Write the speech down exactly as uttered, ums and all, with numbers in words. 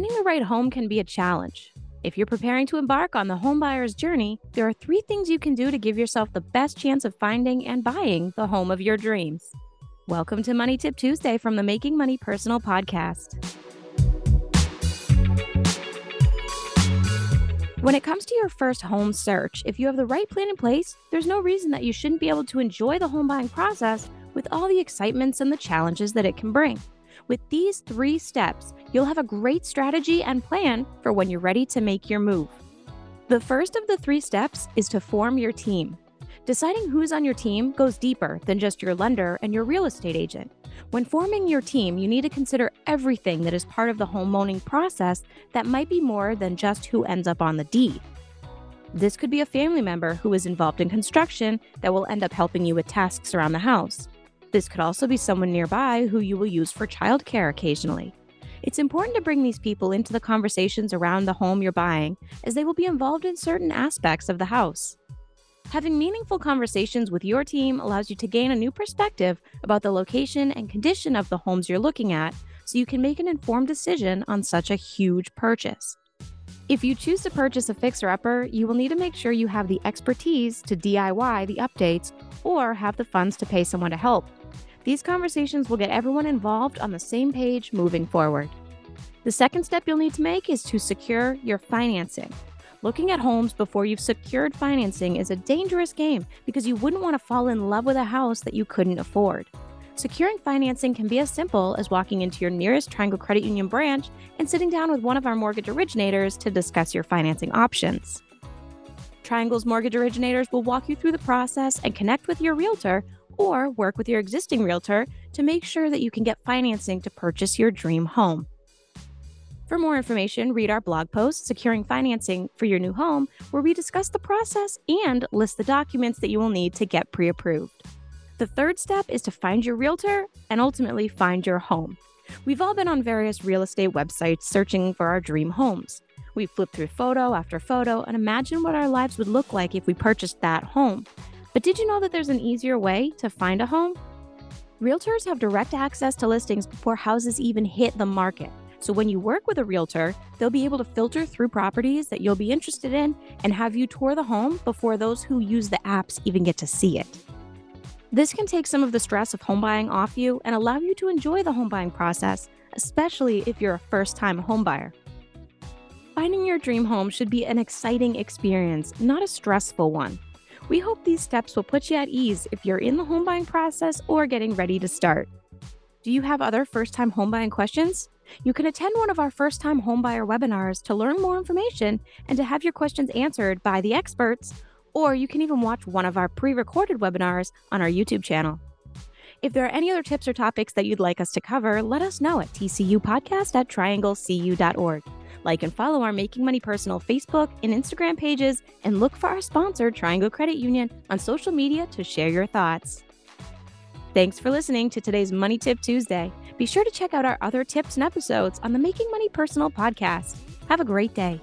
finding the right home can be a challenge. If you're preparing to embark on the homebuyer's journey, there are three things you can do to give yourself the best chance of finding and buying the home of your dreams. Welcome to Money Tip Tuesday from the Making Money Personal podcast. When it comes to your first home search, if you have the right plan in place, there's no reason that you shouldn't be able to enjoy the home buying process with all the excitements and the challenges that it can bring. With these three steps, you'll have a great strategy and plan for when you're ready to make your move. The first of the three steps is to form your team. Deciding who's on your team goes deeper than just your lender and your real estate agent. When forming your team, you need to consider everything that is part of the homeowning process that might be more than just who ends up on the deed. This could be a family member who is involved in construction that will end up helping you with tasks around the house. This could also be someone nearby who you will use for childcare occasionally. It's important to bring these people into the conversations around the home you're buying, as they will be involved in certain aspects of the house. Having meaningful conversations with your team allows you to gain a new perspective about the location and condition of the homes you're looking at, so you can make an informed decision on such a huge purchase. If you choose to purchase a fixer-upper, you will need to make sure you have the expertise to D I Y the updates or have the funds to pay someone to help. These conversations will get everyone involved on the same page moving forward. The second step you'll need to make is to secure your financing. Looking at homes before you've secured financing is a dangerous game because you wouldn't want to fall in love with a house that you couldn't afford. Securing financing can be as simple as walking into your nearest Triangle Credit Union branch and sitting down with one of our mortgage originators to discuss your financing options. Triangle's mortgage originators will walk you through the process and connect with your realtor or work with your existing realtor to make sure that you can get financing to purchase your dream home. For more information, read our blog post, Securing Financing for Your New Home, where we discuss the process and list the documents that you will need to get pre-approved. The third step is to find your realtor and ultimately find your home. We've all been on various real estate websites searching for our dream homes. We flip through photo after photo and imagine what our lives would look like if we purchased that home. But did you know that there's an easier way to find a home? Realtors have direct access to listings before houses even hit the market. So when you work with a realtor, they'll be able to filter through properties that you'll be interested in and have you tour the home before those who use the apps even get to see it. This can take some of the stress of home buying off you and allow you to enjoy the home buying process, especially if you're a first-time homebuyer. Finding your dream home should be an exciting experience, not a stressful one. We hope these steps will put you at ease if you're in the home buying process or getting ready to start. Do you have other first-time home buying questions? You can attend one of our first-time homebuyer webinars to learn more information and to have your questions answered by the experts, or you can even watch one of our pre-recorded webinars on our YouTube channel. If there are any other tips or topics that you'd like us to cover, let us know at t c u podcast at triangle c u dot org. Like and follow our Making Money Personal Facebook and Instagram pages, and look for our sponsor, Triangle Credit Union, on social media to share your thoughts. Thanks for listening to today's Money Tip Tuesday. Be sure to check out our other tips and episodes on the Making Money Personal podcast. Have a great day.